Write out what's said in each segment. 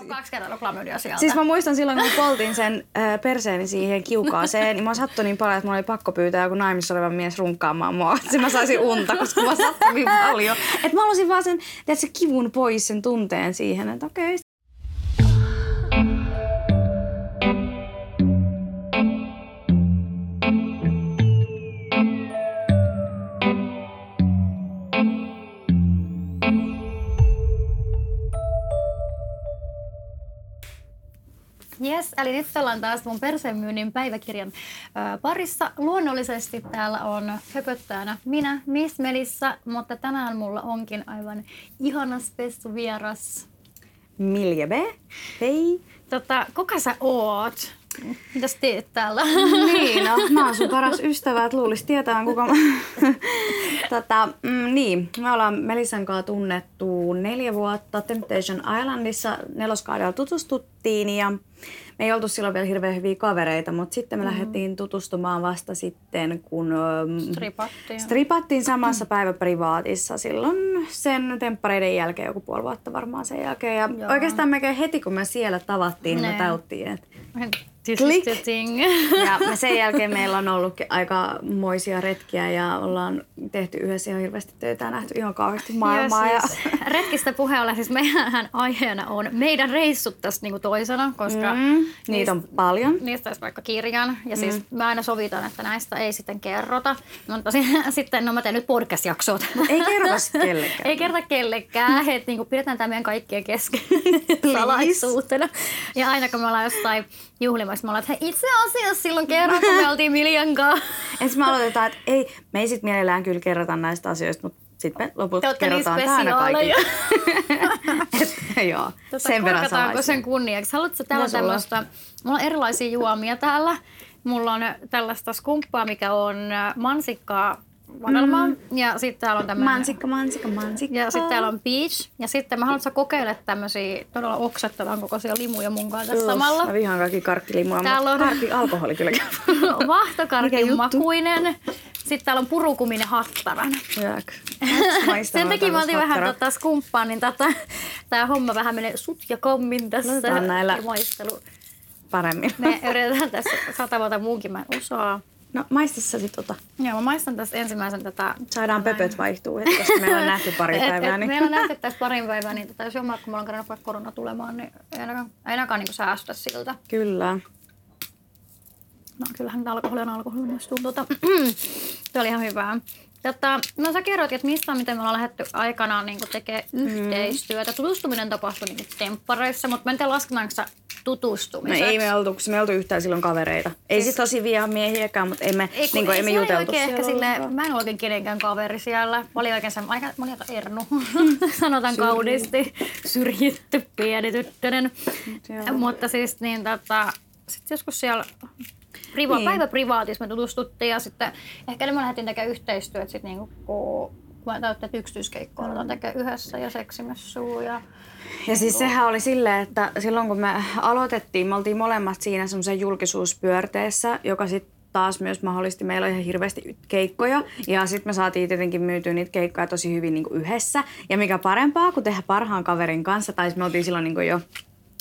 Mä oon 2 kertaa klamydia sieltä. Siis mä muistan silloin, kun poltin sen perseeni siihen kiukaaseen, niin mä sattuin niin paljon, että mulla oli pakko pyytää joku naimissa olevan mies runkkaamaan mua. Sitten mä saisin unta, koska mä sattuin niin paljon. Että mä halusin vaan sen, tehdä sen kivun pois, sen tunteen siihen, että okei. Yes, eli nyt ollaan taas mun persemyynnin päiväkirjan parissa. Luonnollisesti täällä on höpöttäjänä minä, Miss Melissa, mutta tänään mulla onkin aivan ihana spessu vieras. Milja B. Hei. Kuka sä oot? Mitäs teet täällä? Niin, no, mä oon sun paras ystävä, että luulis tietävän kuka mä... me ollaan Melissan kanssa tunnettu 4 vuotta Temptation Islandissa. 4. kaudella tutustuttiin ja me ei oltu silloin vielä hirveän hyviä kavereita, mutta sitten me lähdettiin tutustumaan vasta sitten, kun stripattiin samassa päiväprivaatissa silloin sen temppareiden jälkeen, joku puoli vuotta varmaan sen jälkeen. Ja oikeastaan melkein heti, kun me siellä tavattiin, me täyttiin, että klik! Ja sen jälkeen meillä on ollut aikamoisia retkiä ja ollaan tehty yhdessä ihan hirveästi töitä ja nähty ihan kauheasti maailmaa. Siis. Retkistä puheella, siis meidän aiheena on meidän reissut tässä niin kuin toisena, koska niitä on paljon. Niistä olisi vaikka kirjan ja siis mä aina sovitan, että näistä ei sitten kerrota. Mutta sitten, mä teen nyt podcast-jaksot. Ei kerrota kellekään. Ei kerrota kellekään, että niin kuin pidetään tämä meidän kaikkien kesken salaisuutena. Ja aina kun me ollaan jostain juhlimassa, me ollaan, että itse asiassa silloin kerran, kun me oltiin Miljan kanssa. Ensin me aloitetaan, että ei, me ei sit mielellään kyllä kerrota näistä asioista, mutta sitten me lopulta kerrotaan täällä kaikille. Että joo, sen verran salaisia. Korkataanko sen kunniaksi? Haluatko täällä tämmöistä, mulla on erilaisia juomia täällä. Mulla on tällaista skumppaa, mikä on mansikkaa. Ja sitten täällä on tämmöinen... Mansikka. Ja sitten täällä on peach. Ja sitten mä haluan kokeilla tämmöisiä todella oksettavan kokoisia limuja munkaan tässä samalla. Mä vihaan kaikki karkkilimua, mutta alkoholi kyllä. Vahtokarkin makuinen. Sitten täällä on purukuminen hattaran. Jääkö? Sen takia mä otin vähän skumppaan, niin tää homma vähän menee sutjakommin tässä. No, tää näillä paremmin. Me yritetään tässä 10 vuotta muunkin, mä en osaa. No maista sä sit ota. Joo, mä maistan tässä ensimmäisen tätä. Saadaan pöpöt vaihtuu, että koska meillä on nähty pari päivää. Niin. Meillä on nähty tässä parin päivää, niin jos jomaa, kun me ollaan kerran vaikka korona tulemaan, niin ei ainakaan niin säästä siltä. Kyllä. No kyllähän alkoholi on alkoholi myös tuntuu. Tämä oli ihan hyvää. No sä kerroit, että missä miten me ollaan lähdetty aikanaan niin tekemään yhteistyötä. Tutustuminen tapahtui niin temppareissa, mutta mä en tiedä lasketaanko sä tutustumiseksi. No ei me oltu, koska me oltu yhtään silloin kavereita. Ei siis... sit tosi vielä miehiäkään, mutta ei me, ei me juteltu. Mä en ole oikein kenenkään kaveri siellä. Mä olin oikein semmoinen, mä olin aika ernu. Sanotaan kauniisti. Syrjitty pieni tyttönen. Mutta siis niin sitten joskus siellä... Päivä privaatissa me tutustuttiin ja sitten ehkä me lähdettiin tekemään yhteistyötä sitten niin kun täyttää yksityiskeikkoa, aletaan tekemään yhdessä ja seksimessua. Ja siis sehän oli silleen, että silloin kun me aloitettiin, me oltiin molemmat siinä semmoisen julkisuuspyörteessä, joka sitten taas myös mahdollisti meillä ihan hirveästi keikkoja ja sitten me saatiin tietenkin myytyä niitä keikkoja tosi hyvin niin kuin yhdessä. Ja mikä parempaa kuin tehdä parhaan kaverin kanssa, tai me oltiin silloin niin kuin jo...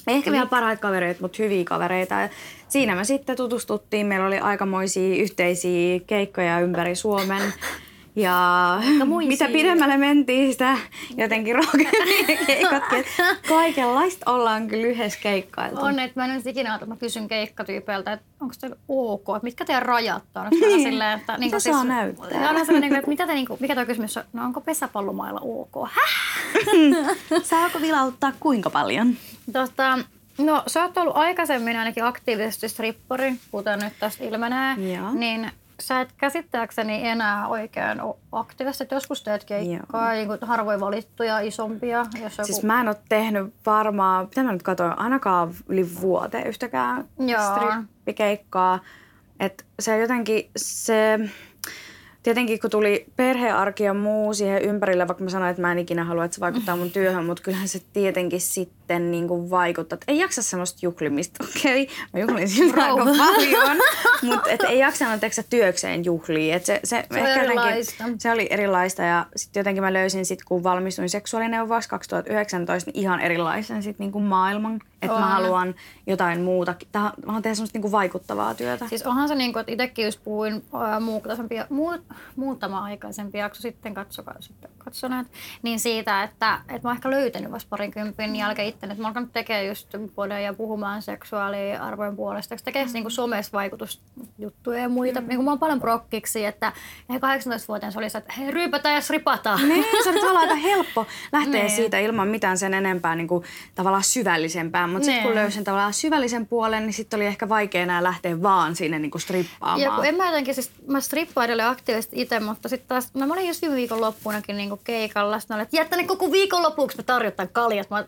Ehkä vielä parhaita kavereita, mutta hyviä kavereita. Ja siinä me sitten tutustuttiin. Meillä oli aikamoisia yhteisiä keikkoja ympäri Suomen. Ja mitä pidemmälle mentiin, sitä jotenkin rohkeammin keikatkin. Kaikenlaista ollaan kyllä yhdessä keikkailtu. On, että mä en olisi ikinä ajatellut, että mä kysyn keikkatyypeiltä, että onko teillä ok, että mitkä teidän rajat on? Silleen, että, niin mitä saa siis, näyttää? Että mitä te, niin kuin, mikä tuo kysymys on? No onko pesäpallomailla ok? Saako vilauttaa kuinka paljon? No sä oot ollut aikaisemmin ainakin aktiivisesti strippari, kuten nyt tästä ilmenee. Niin, sä et käsittääkseni enää oikein ole aktiivisesti, että joskus teet keikkaa, harvoin valittuja, isompia. Jos joku... Siis mä en ole tehnyt varmaan, mitä mä nyt katsoin, ainakaan yli vuoteen yhtäkään strippikeikkaa. Että se jotenkin se... tietenkin kun tuli perhearki ja muu siihen ympärille, vaikka mä sanoin, että mä en ikinä halua, että se vaikuttaa mun työhön, mutta kyllähän se tietenkin sitten niin kuin vaikuttaa. Et ei jaksa semmoista juhlimista, okei, mä juhlin siltä aika paljon, mutta ei jaksanut teksä työkseen juhliin. Et se oli erilaista. Se oli erilaista ja sitten jotenkin mä löysin sit, kun valmistuin seksuaalineuvoksi 2019, niin ihan erilaisen sit niin kuin maailman. Että mä haluan jotain muuta. Mä haluan tehdä semmoista niinku vaikuttavaa työtä. Siis onhan se niinku, että itsekin just puhuin muutama aikaisempi jakso sitten, katsokaa sitten katsoneet, niin siitä, että mä oon ehkä löytänyt vasta 20 jälkeen itteni. Mä oon alkanut tekemään just podeja ja puhumaan seksuaaliarvojen puolesta. Tekee niinku somessa vaikutusjuttuja ja muita. Niinku mä oon paljon prokkiksi, että 18-vuotiaan se oli se, että hei ryypätään ja sripataan. Niin, se oli tavallaan aika helppo lähteä siitä ilman mitään sen enempää niinku tavallaan syvällisempää. Mutta sitten kun löysin tavallaan syvällisen puolen, niin sitten oli ehkä vaikea enää lähteä vaan sinne niinku strippaamaan. Ja kun en mä jotenkin, siis mä strippaan edelleen aktiivisesti itse, mutta sitten taas, mä olin just viime viikonloppuunakin niinku keikalla, sitten olin, että jättä ne koko viikonloppuksi mä tarjotan kaljat. Mä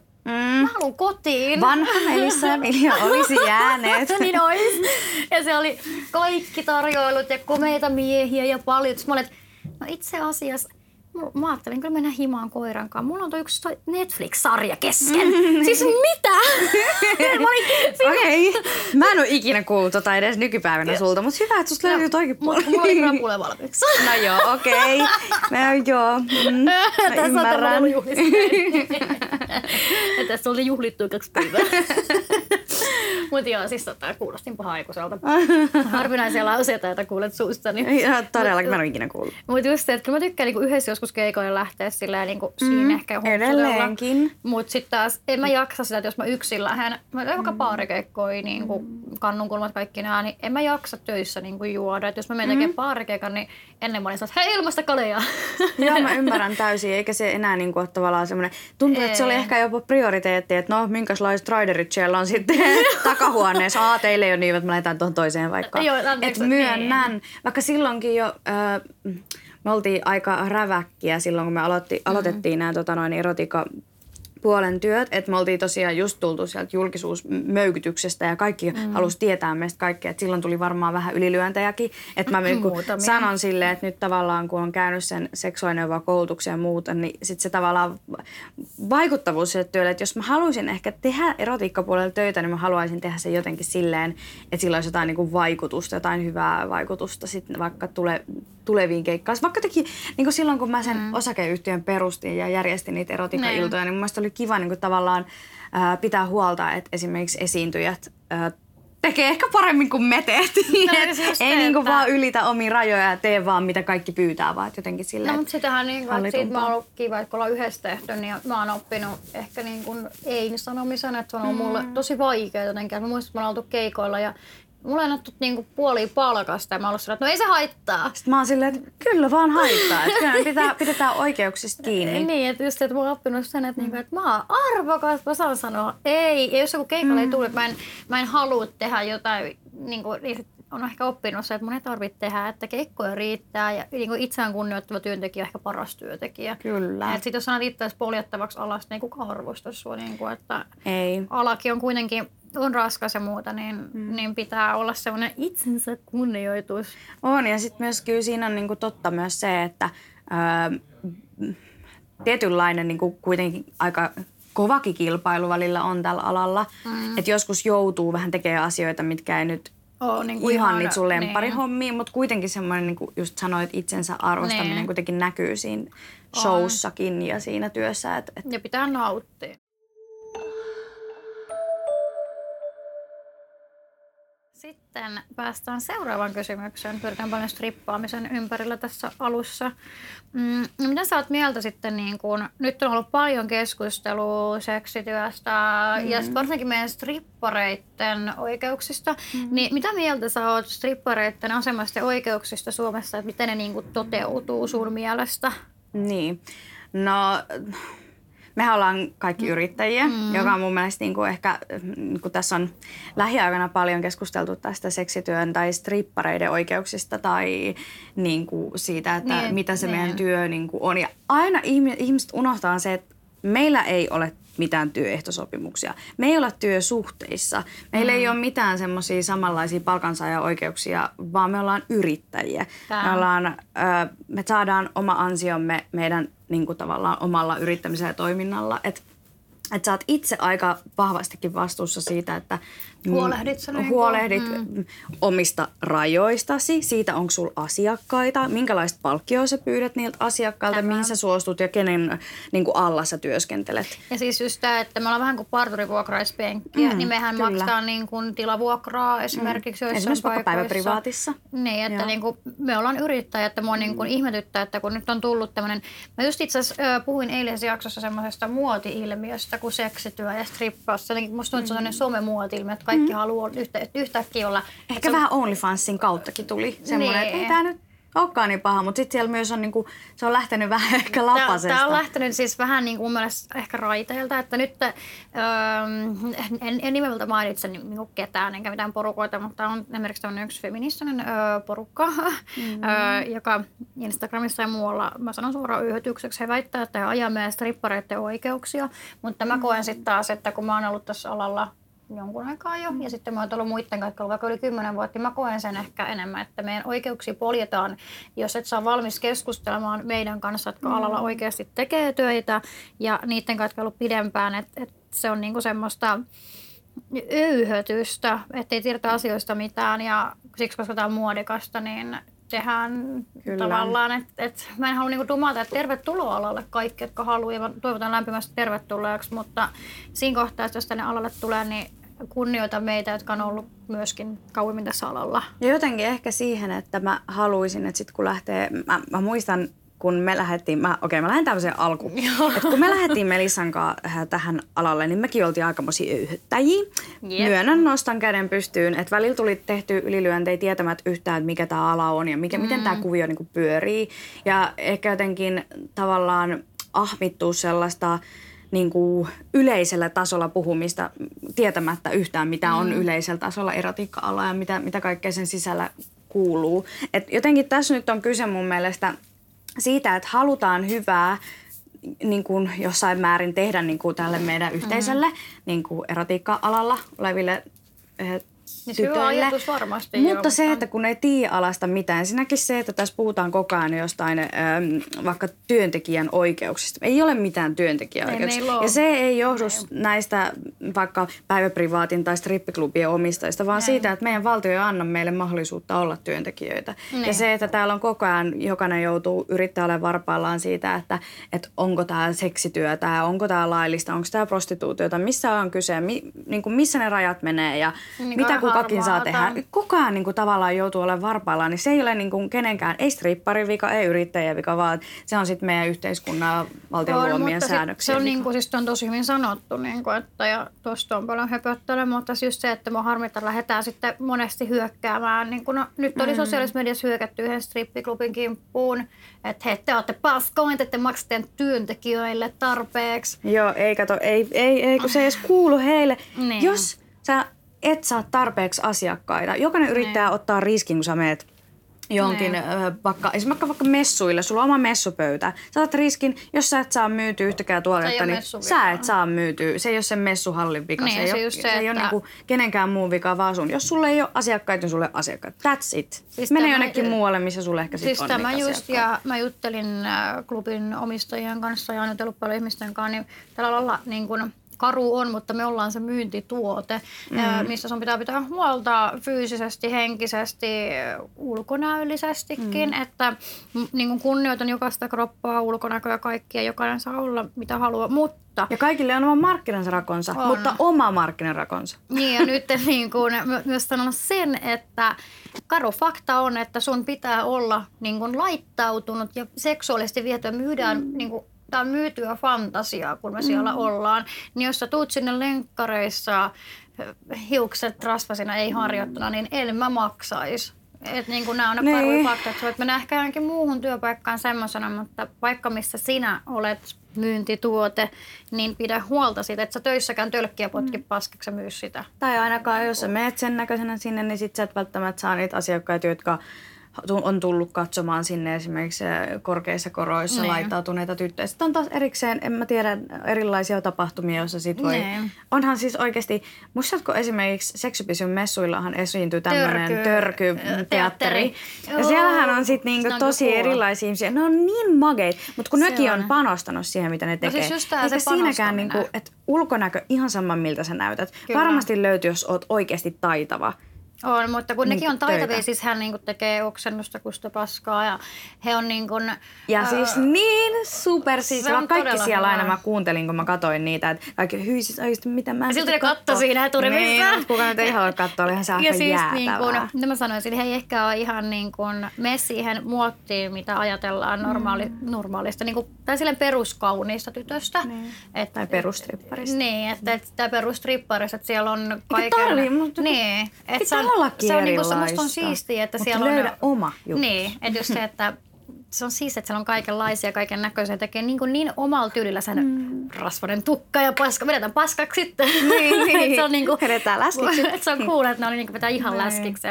haluun kotiin. Vanha Melissa ja Milja olisi jääneet. Niin olisi. Ja se oli kaikki tarjoilut ja komeita miehiä ja paljon. Sitten mä olin, että no itse asiassa... Mä ajattelin, kyllä mennä himaan koirankaan. Mulla on yksi Netflix-sarja kesken. Siis mitä? Okei. Mä en oo ikinä kuullut tota edes nykypäivänä sulta, mutta hyvä, että susta löytyy toikin puoli. Mulla oli krapule valmiiksi. No joo, okei. Mä ymmärrän. Tässä oli juhlittu 2 päivää. Mutta joo, siis kuulostin paha-aikuiselta. Harvinaisia lauseita, joita kuulet suustani. Todellakin, mä en oo ikinä kuullut. Mutta just se, että kyllä mä tykkään yhdessä joskus keikoille lähteä silleen niinku siinä ehkä hoksutella. Mut sit taas en mä jaksa sitä, että jos mä yksin lähden, mä tein vaikka baarikeikkoja, niinku kannunkulmat kaikki nää, niin en mä jaksa töissä niinku juoda. Et jos mä menen tekemään baarikeikan, niin ennen mä olin sanoa, hei ilmasta kalejaa. Joo, mä ymmärrän täysin, eikä se enää niinku ole tavallaan semmoinen. Tuntuu, että se oli ehkä jopa prioriteetti, että no minkäslaiset riderit siellä on sitten takahuoneessa. Teille ei ole niin, että mä lähdetään tuohon toiseen vaikka. Joo, että myönnän. Vaikka silloinkin jo... Me oltiin aika räväkkiä silloin, kun me aloitettiin nämä erotiikkapuolen työt. Että me oltiin tosiaan just tultu sieltä julkisuusmöykytyksestä ja kaikki halusi tietää meistä kaikkea. Et silloin tuli varmaan vähän ylilyöntejäkin. Että mä sanon silleen, että nyt tavallaan kun on käynyt sen seksuaalineuvaa koulutuksen ja muuta, niin sitten se tavallaan vaikuttavuus sille työlle. Että jos mä haluaisin ehkä tehdä erotiikkapuolella töitä, niin mä haluaisin tehdä sen jotenkin silleen, että sillä olisi jotain niinku vaikutusta, jotain hyvää vaikutusta sitten vaikka tuleviin keikkaan. Vaikka teki, niin silloin, kun mä sen osakeyhtiön perustin ja järjestin niitä erotiikkailtoja, niin mun mielestä oli kiva niin tavallaan pitää huolta, että esimerkiksi esiintyjät tekee ehkä paremmin kuin me tehtiin. No, ei niin kuin vaan ylitä omia rajoja ja tee vaan mitä kaikki pyytää, vaan jotenkin silleen. No mutta sitähän niin kuin, että siitä mä oon ollut kiva, että kun ollaan yhdessä tehty, niin mä oon oppinut ehkä niin kuin ei-sanomisen, että se on ollut mulle tosi vaikea jotenkin. Mä muistan, että mä oon oltu keikoilla ja mulla on annettu niinku puolia palkasta ja mä oon ollut sillä, että no ei se haittaa. Sitten mä oon silleen, että kyllä vaan haittaa. Että kyllä pidetään oikeuksista kiinni. Niin, että just se, että mä oon oppinut sen, että, niinku, että mä oon arvokas, mä saan sanoa ei. Ja jos joku keikalla ei tule, että mä en halua tehdä jotain, niinku, niin on ehkä oppinut se, että mun ei tarvitse tehdä, että keikkoja riittää. Ja niinku itseään kunnioittava työntekijä on ehkä paras työntekijä. Kyllä. Että sit jos sanat itseäsi poljettavaksi alas, niin ei kukaan arvosta sua. Niinku, että ei. Alakin on kuitenkin... on raskas ja muuta, niin pitää olla semmoinen itsensä kunnioitus. On, ja sitten myös kyllä siinä on niinku totta myös se, että tietynlainen niinku kuitenkin aika kovakin kilpailu välillä on tällä alalla. Että joskus joutuu vähän tekemään asioita, mitkä ei nyt niinku ihan niitä sun lempparihommiin, mutta kuitenkin semmoinen, niin kuin just sanoit, itsensä arvostaminen kuitenkin näkyy siinä showssakin ja siinä työssä. Ja pitää nauttia. Sitten päästään seuraavaan kysymykseen. Pyritään paljon strippaamisen ympärillä tässä alussa. Mitä sä oot mieltä sitten, niin kun, nyt on ollut paljon keskustelua seksityöstä ja varsinkin meidän strippareiden oikeuksista. Niin mitä mieltä sä oot strippareiden asemasta ja oikeuksista Suomessa, että miten ne niin kun toteutuu sun mielestä? Niin, no... Mehän ollaan kaikki yrittäjiä, joka on mun mielestä niin kuin ehkä, kun tässä on lähiaikana paljon keskusteltu tästä seksityön tai strippareiden oikeuksista tai niin kuin siitä, että mitä se meidän työ niin kuin on. Ja aina ihmiset unohtaa se, että meillä ei ole mitään työehtosopimuksia. Me ei olla työsuhteissa. Meillä ei ole mitään semmoisia samanlaisia palkansaajaoikeuksia, vaan me ollaan yrittäjiä. Me saadaan oma ansiomme meidän niin kuin tavallaan omalla yrittämisellä ja toiminnalla. Että sä oot itse aika vahvastikin vastuussa siitä, että huolehdit omista rajoistasi, siitä onko sulla asiakkaita, minkälaista palkkioa sä pyydät niiltä asiakkailta, mihin sä suostut ja kenen niin kuin alla sä työskentelet. Ja siis just tämä, että me ollaan vähän kuin parturivuokraispenkkiä, niin mehän maksaa niin kuin tilavuokraa esimerkiksi joissain paikoissa. Esimerkiksi vaikka päiväprivaatissa. Niin, että niin kuin me ollaan yrittäjä, että mua niin kuin ihmetyttää, että kun nyt on tullut tämmöinen, mä just itse asiassa puhuin eilisessä jaksossa semmoisesta muoti-ilmiöstä kuin seksityö ja strippaus. Jotenkin musta tuntuu semmoinen some-muoti-ilmiö, että kaikki haluaa yhtäkkiä olla. Ehkä vähän OnlyFansin kauttakin tuli semmoinen, että ei tämä nyt olekaan niin paha, mutta sitten siellä myös on, niin kuin, se on lähtenyt vähän ehkä lapasesta. Tämä on lähtenyt siis vähän niin kuin mun mielestä ehkä raiteilta, että nyt en nimeltä mainitse niin kuin ketään enkä mitään porukoita, mutta on esimerkiksi tämmöinen yksi feministinen porukka, joka Instagramissa ja muualla, mä sanon suoraan yhdytykseksi, he väittää, että he ajaa meidän strippareiden oikeuksia, mutta mä koen sitten taas, että kun mä oon ollut tässä alalla jonkun aikaa jo. Ja sitten mä oon ollut muiden kanssa, vaikka oli 10 vuotta, niin mä koen sen ehkä enemmän, että meidän oikeuksia poljetaan, jos et saa valmis keskustelemaan meidän kanssa, jotka alalla oikeasti tekee töitä ja niiden kanssa on ollut pidempään, että se on niinku semmoista öyhötystä, ettei tiedetä asioista mitään ja siksi, koska tää on muodikasta, niin tehdään tavallaan, että mä en halua niinku dumata, että tervetuloa alalle kaikki, jotka haluaa ja toivotan lämpimästi tervetulleeksi, mutta siinä kohtaa, jos tänne alalle tulee, niin kunnioita meitä, jotka on ollut myöskin kauemmin tässä alalla. Ja jotenkin ehkä siihen, että mä haluaisin, että sit kun lähtee, mä muistan, kun me lähdettiin, mä lähden tämmöiseen alkuun. Että kun me lähdettiin Melissan kanssa tähän alalle, niin mekin oltiin aikamoisia öyhyttäjiä. Yep. Myönnän, nostan käden pystyyn, että välillä tuli tehty ylilyöntejä tietämättä yhtään, että mikä tämä ala on ja miten tämä kuvio niin kuin pyörii. Ja ehkä jotenkin tavallaan ahmittuu sellaista niin kuin yleisellä tasolla puhumista tietämättä yhtään, mitä on yleisellä tasolla erotiikka-ala ja mitä kaikkea sen sisällä kuuluu. Et jotenkin tässä nyt on kyse mun mielestä siitä, että halutaan hyvää niin kuin jossain määrin tehdä niin kuin tälle meidän yhteisölle niin kuin erotiikka-alalla oleville tytöille. Ajatus varmasti. Mutta se, että kun ei tiedä alasta mitään, ensinnäkin se, että tässä puhutaan koko ajan jostain vaikka työntekijän oikeuksista. Ei ole mitään työntekijäoikeuksia. Ja se ei johdu näistä vaikka päiväprivaatin tai strippiklubien omistajista, vaan siitä, että meidän valtio ei anna meille mahdollisuutta olla työntekijöitä. Ja se, että täällä on koko ajan, jokainen joutuu yrittäjälle varpaillaan siitä, että onko tämä seksityötä, onko tämä laillista, onko tämä prostituutiota, missä on kyse, niin kuin missä ne rajat menee ja mitä kukakin saa tehdä. Koko ajan niin kuin, tavallaan joutuu olemaan varpaillaan, niin se ei ole niin kuin, kenenkään, ei stripparin vika, ei yrittäjien vika, vaan se on sitten meidän yhteiskunnan valtion luomien säännöksiä. Se on, niin kuin, siis on tosi hyvin sanottu, niin kuin, että ja tuosta on paljon höpöttelyä, mutta just se, että mua harmittaa, lähdetään sitten monesti hyökkäämään. Niin kuin, no, nyt oli sosiaalisessa mediassa hyökätty yhden strippiklubin kimppuun, että hei, te olette paskointi, te maksatte työntekijöille tarpeeksi. Joo, ei kato, ei kun se ei edes kuulu heille. Niin. Jos sä et saa tarpeeksi asiakkaita. Jokainen yrittää ottaa riskin, kun sä meet jonkin, vaikka messuille, sulla on oma messupöytä. Saat riskin, jos sä et saa myytyä yhtäkään tuoletta, niin sä et saa myytyä. Se ei ole sen messuhallin vika, niin, se ei ole niinku kenenkään muun vika, vaan sun. Jos sulle ei ole asiakkaita, niin sulle ei ole asiakkaita. That's it. Siis mene jonnekin muualle, missä sulle ehkä siis on niitä asiakkaita. Mä juttelin klubin omistajien kanssa ja on jutellut paljon ihmisten kanssa, niin tällä lailla niin kuin karu on, mutta me ollaan se myyntituote, missä sun pitää huolta fyysisesti, henkisesti, ulkonäöllisestikin. Että niin kunnioitan jokaista kroppaa, ulkonäköä, kaikkia, jokainen saa olla mitä haluaa. Ja kaikille on oma markkinarakonsa, mutta oma markkinarakonsa. Niin ja nyt niin kuin, myös sanon sen, että karu fakta on, että sun pitää olla niin kuin, laittautunut ja seksuaalisesti vietyä myydään niin kuin, tämä on myytyä fantasiaa, kun me siellä ollaan, niin jos sä tuut sinne lenkkareissa, hiukset rasvasina, ei harjoittuna, niin en mä maksaisi. Että niin kuin nämä on ne paruja faktoja, että sä voit mennä ehkä johonkin muuhun työpaikkaan semmoisena, mutta paikka missä sinä olet myyntituote, niin pidä huolta siitä, että sä töissäkään tölkkiä potki paskiksi ja myy sitä. Tai ainakaan, jos sä menet sen näköisenä sinne, niin sit sä et välttämättä saa niitä asiakkaita, jotka on tullut katsomaan sinne esimerkiksi korkeissa koroissa laittautuneita tyttöjä. Sitten on taas erikseen, en mä tiedä, erilaisia tapahtumia, joissa sit voi... Niin. Onhan siis oikeasti, muistatko esimerkiksi Sexy Vision messuillahan esiintyy tämmöinen törkyteatteri. Ja siellähän on sit niinku tosi erilaisia ihmisiä. Ne on niin mageita, mutta kun nekin on panostanut siihen, mitä ne tekee. No siis just tää eikä se siinäkään niinku, että ulkonäkö ihan sama, miltä sä näytät. Kyllä. Varmasti löytyy, jos oot oikeasti taitava. On, mutta kun nekin on taitavia, siis hän niinku tekee oksennusta kusta paskaa ja he on niin kuin... Ja siis niin super, siis vaan kaikki siellä hyvä. Aina mä kuuntelin, kun mä katsoin niitä, että kaikki oikeesti mitä mä... Silti ne kattoo siinä eturivistä. Niin, kukaan nyt ei halua katsoa, olihan se aika jäätävää. Niin kuin, mä sanoisin, he ei ehkä ole ihan niin kuin mene siihen muottiin, mitä ajatellaan normaalista, niin kuin, tai silleen peruskauniista tytöstä. Niin. Et, tai perustripparista. Niin, että perustripparista, että siellä on kaiken... Eikä tarvii, niin, että se on niinku semmoista on siistiä, että mut siellä on... löydä oma juttu. Niin, että just se, että se on siistiä, että siellä on kaikenlaisia, kaiken näköisiä. Tekee niin, niin omalla tyylillä sen rasvainen tukka ja paska. Vedetään paskaksi sitten. Niin. Se on niinku... Vedetään läskiksi. Se on cool, että ne on niinku pitää ihan läskiksi.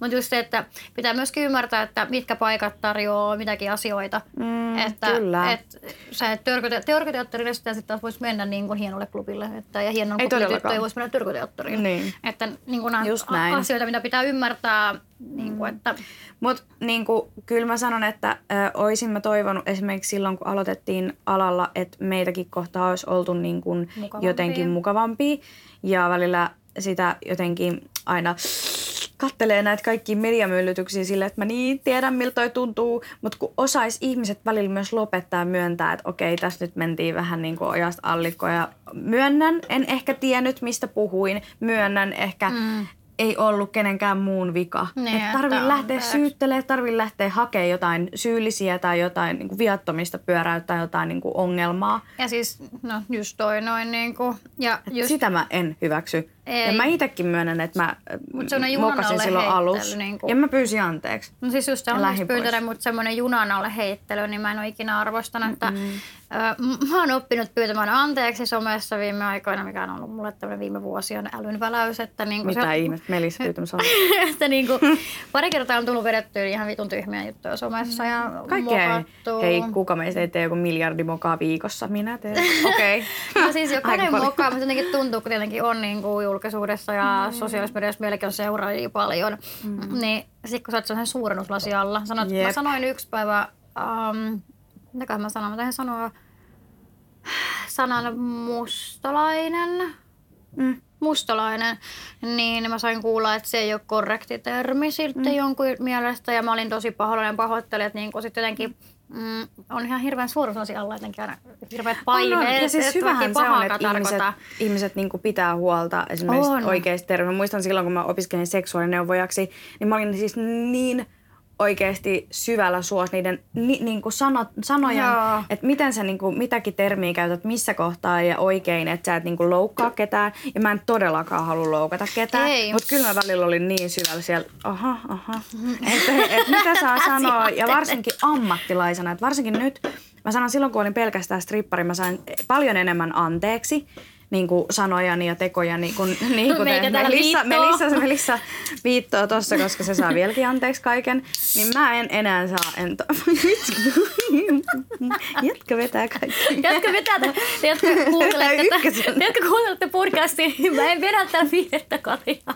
Mutta just se, että pitää myöskin ymmärtää, että mitkä paikat tarjoaa mitäkin asioita. Että, kyllä. Törkyteatteriin sitä sitten taas voisi mennä niinku hienolle klubille. Että, ja hienon klubityttöön voisi mennä törkyteatteriin. Niin. Että niinku nämä asioita, mitä pitää ymmärtää. Niinku, että... Mutta niinku, kyllä mä sanon, että oisin mä toivonut esimerkiksi silloin, kun aloitettiin alalla, että meitäkin kohtaa olisi oltu niin kuin jotenkin mukavampia. Ja välillä sitä jotenkin aina kattelee näitä kaikkia mediamyllytyksiä silleen, että mä niin tiedän, miltä toi tuntuu. Mutta kun osais ihmiset välillä myös lopettaa ja myöntää, että okei, tässä nyt mentiin vähän niin kuin ojasta allikkoon. Ja myönnän, en ehkä tiennyt, mistä puhuin. Myönnän ehkä... Ei ollut kenenkään muun vika. Että tarvii lähteä syyttelemään, tarvii lähteä hakemaan jotain syyllisiä tai jotain niin kuin viattomista pyöräyttää jotain niin kuin ongelmaa. Ja siis, no just toi noin niin kuin. Ja just... Sitä mä en hyväksy. Ei. Ja mä itsekin myönnän, että mä mokasin silloin alussa. Niin ja mä pyysin anteeksi. No siis just se on myös pyytänyt, mutta semmoinen junan alle heittely, niin mä en ole ikinä arvostanut. Mä oon oppinut pyytämään anteeksi somessa viime aikoina, mikä on ollut mulle tämmöinen viime vuosien älynväläys. Että niin mitä se... ihmettä, Melissa pyytämässä on. Niin pari kertaa on tullut vedettyä ihan vitun tyhmiä juttuja somessa ja mokattu. Hei, kuka meistä ei tee joku 1 miljardi mokaa viikossa? Minä teen. Okei. No siis jokainen mokaa, mutta jotenkin tuntuu, kun tietenkin on niin kuin julkisuudessa ja sosiaalisessa mediassa meilläkin on seuraajia paljon. Niin sit kun sä oot sellaisen suurennuslasi alla, mä sanoin yksi päivä, mitäköhän mä sanoin, mä tein sanoa sanan mustalainen. Mustalainen, niin mä sain kuulla, että se ei ole korrekti termi sitten jonkun mielestä ja mä olin tosi pahoittelija, että niin kun sit jotenkin on ihan hirveän suuruuslasi alla jotenkin aina hirveät paineet. Ja siis hyvähän se on, että ihmiset niinku pitää huolta esimerkiksi oikeista terveistä. Muistan silloin, kun mä opiskelin seksuaalineuvojaksi, niin mä olin siis niin oikeasti syvällä suossa niiden niinku sanojen, että miten sä niinku, mitäkin termiä käytät missä kohtaa ja oikein, että sä et niinku loukkaa ketään. Ja mä en todellakaan halua loukata ketään, mutta kyllä mä välillä olin niin syvällä siellä, että mitä saa sanoa ja varsinkin ammattilaisena, että varsinkin nyt, mä sanon silloin kun olin pelkästään strippari, mä sain paljon enemmän anteeksi. Niin kuin sanojani ja tekojani, kun Melissa viittoo tossa, koska se saa vieläkin anteeksi kaiken, niin mä en enää saa Jatka vetää kaikki. Jatka kuuntelette podcastia, niin mä en vedä tämän viidettä kaljaa.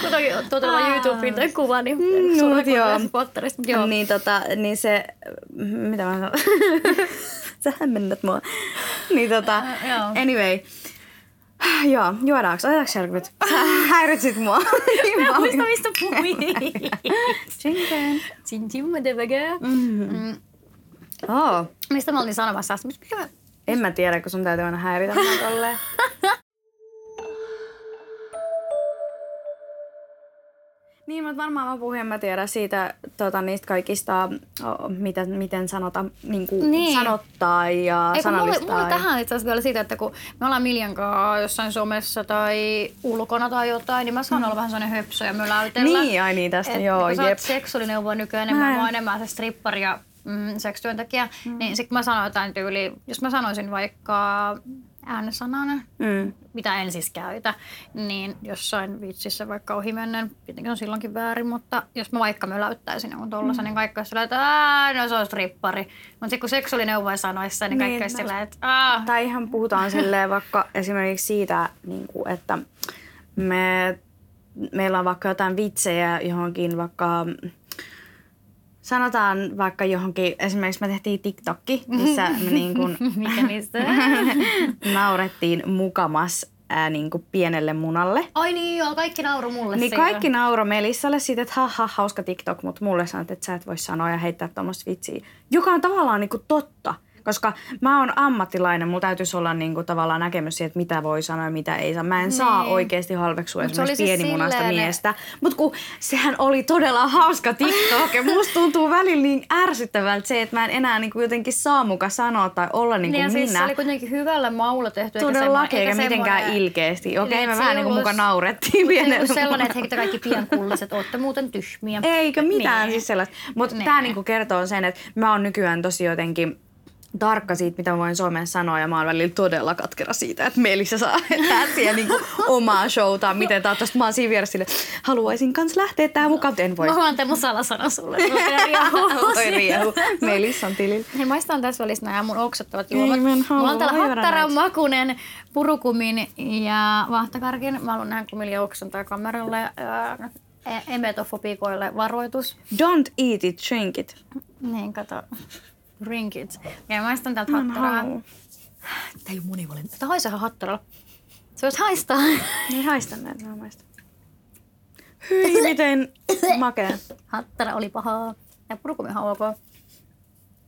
Kun toki tuotellaan YouTubeen toi kuva, niin suurin spotterista. Niin se, mitä mä sanon? Sä hämmennät mua. Niin anyway. Joo, juodaanko? Otetaanko selkvät? Sä häiritsit mua. Mä en muista, mistä puhuin. Tsinkin. Tsinkin, mä teväkää. Mistä mä olin sanomassa? En mä tiedä, kun sun täytyy aina häiritä mua tolleen. Niin, mutta varmaan mä puhun, mä tiedän siitä niistä kaikista, miten sanota, sanottaa ja sanallistaa. Mulla tähän itse asiassa vielä siitä, että kun me ollaan Miljan kanssa jossain somessa tai ulkona tai jotain, niin mä saan olla vähän sellainen höpsö ja möläytellä. Niin, ai niin tästä, kun sä oot seksuaalineuvoja nykyään, niin mä oon enemmän se strippari ja seksityöntekijä, niin sit mä sanoin jotain tyyliin, jos mä sanoisin vaikka äänensanana, mitä en siis käytä, niin jossain vitsissä vaikka ohimennen, tietenkin on silloinkin väärin, mutta jos mä vaikka möläyttäisin jonkun tollasen, niin kaikki olisi sillä, että no se on strippari. Mutta sitten kun seksuaalineuvoja sanoissa, niin kaikki olisi sillä, että aah. Tai ihan puhutaan silleen vaikka esimerkiksi siitä, että meillä on vaikka jotain vitsejä johonkin vaikka... Sanotaan vaikka johonkin, esimerkiksi me tehtiin TikTokki, missä me niin kuin naurettiin mukamas niin kuin pienelle munalle. Ai niin joo, kaikki nauro mulle niin siitä. Kaikki nauro Melissalle siitä, että hauska TikTok, mutta mulle sanot, että sä et voi sanoa ja heittää tuommoista vitsiä, joka on tavallaan niin kuin totta. Koska mä oon ammattilainen, mulla täytyisi olla niinku tavallaan näkemys siihen, että mitä voi sanoa ja mitä ei saa. Mä en saa oikeasti halveksua esimerkiksi pienimunaista miestä. Mut kun sehän oli todella hauska TikTok ja musta tuntuu välillä niin ärsyttävältä se, että mä en enää niinku jotenkin saa muka sanoa tai olla niinku minä. Siis se oli kuitenkin hyvällä maulla tehty. Todellakin, eikä mitenkään ilkeästi. Okei, me vähän niinku muka naurettiin pienellä. Sellainen, että heitä kaikki pienkulliset, ootte muuten tyhmiä. Eikä mitään siis sellaista. Mut tää niinku kertoo sen, että mä oon nykyään tosi jotenkin tarkka siitä, mitä voin Suomeen sanoa, ja mä oon välillä todella katkera siitä, että Melissa saa tätsiä niinku omaa showtaan. Miten tää on tosta? Mä oon siinä vieressä silleen, haluaisin kans lähteä tähän mukaan, en voi. Mä oon Teemu salasana sulle. Toi riehu. Melissa on tilillä. Hei, maistan tässä välissä nämä mun oksottavat juomat. Mulla on täällä hattaran makunen purukumin ja vahtakarkin. Mä haluan nähdä, kun Milja oksentaa kameralle. Emetofobikoille varoitus. Don't eat it, drink it. Niin, kato. Drink it. Ja maistan täältä hattaraa. Tää ei oo monivalinen. Tää haisehan hattaralla. Se voisi haistaa. Ei haista näin, vaan maista. Hyi, miten makea. Hattara oli pahaa. Ja purukumihan on ok. Mä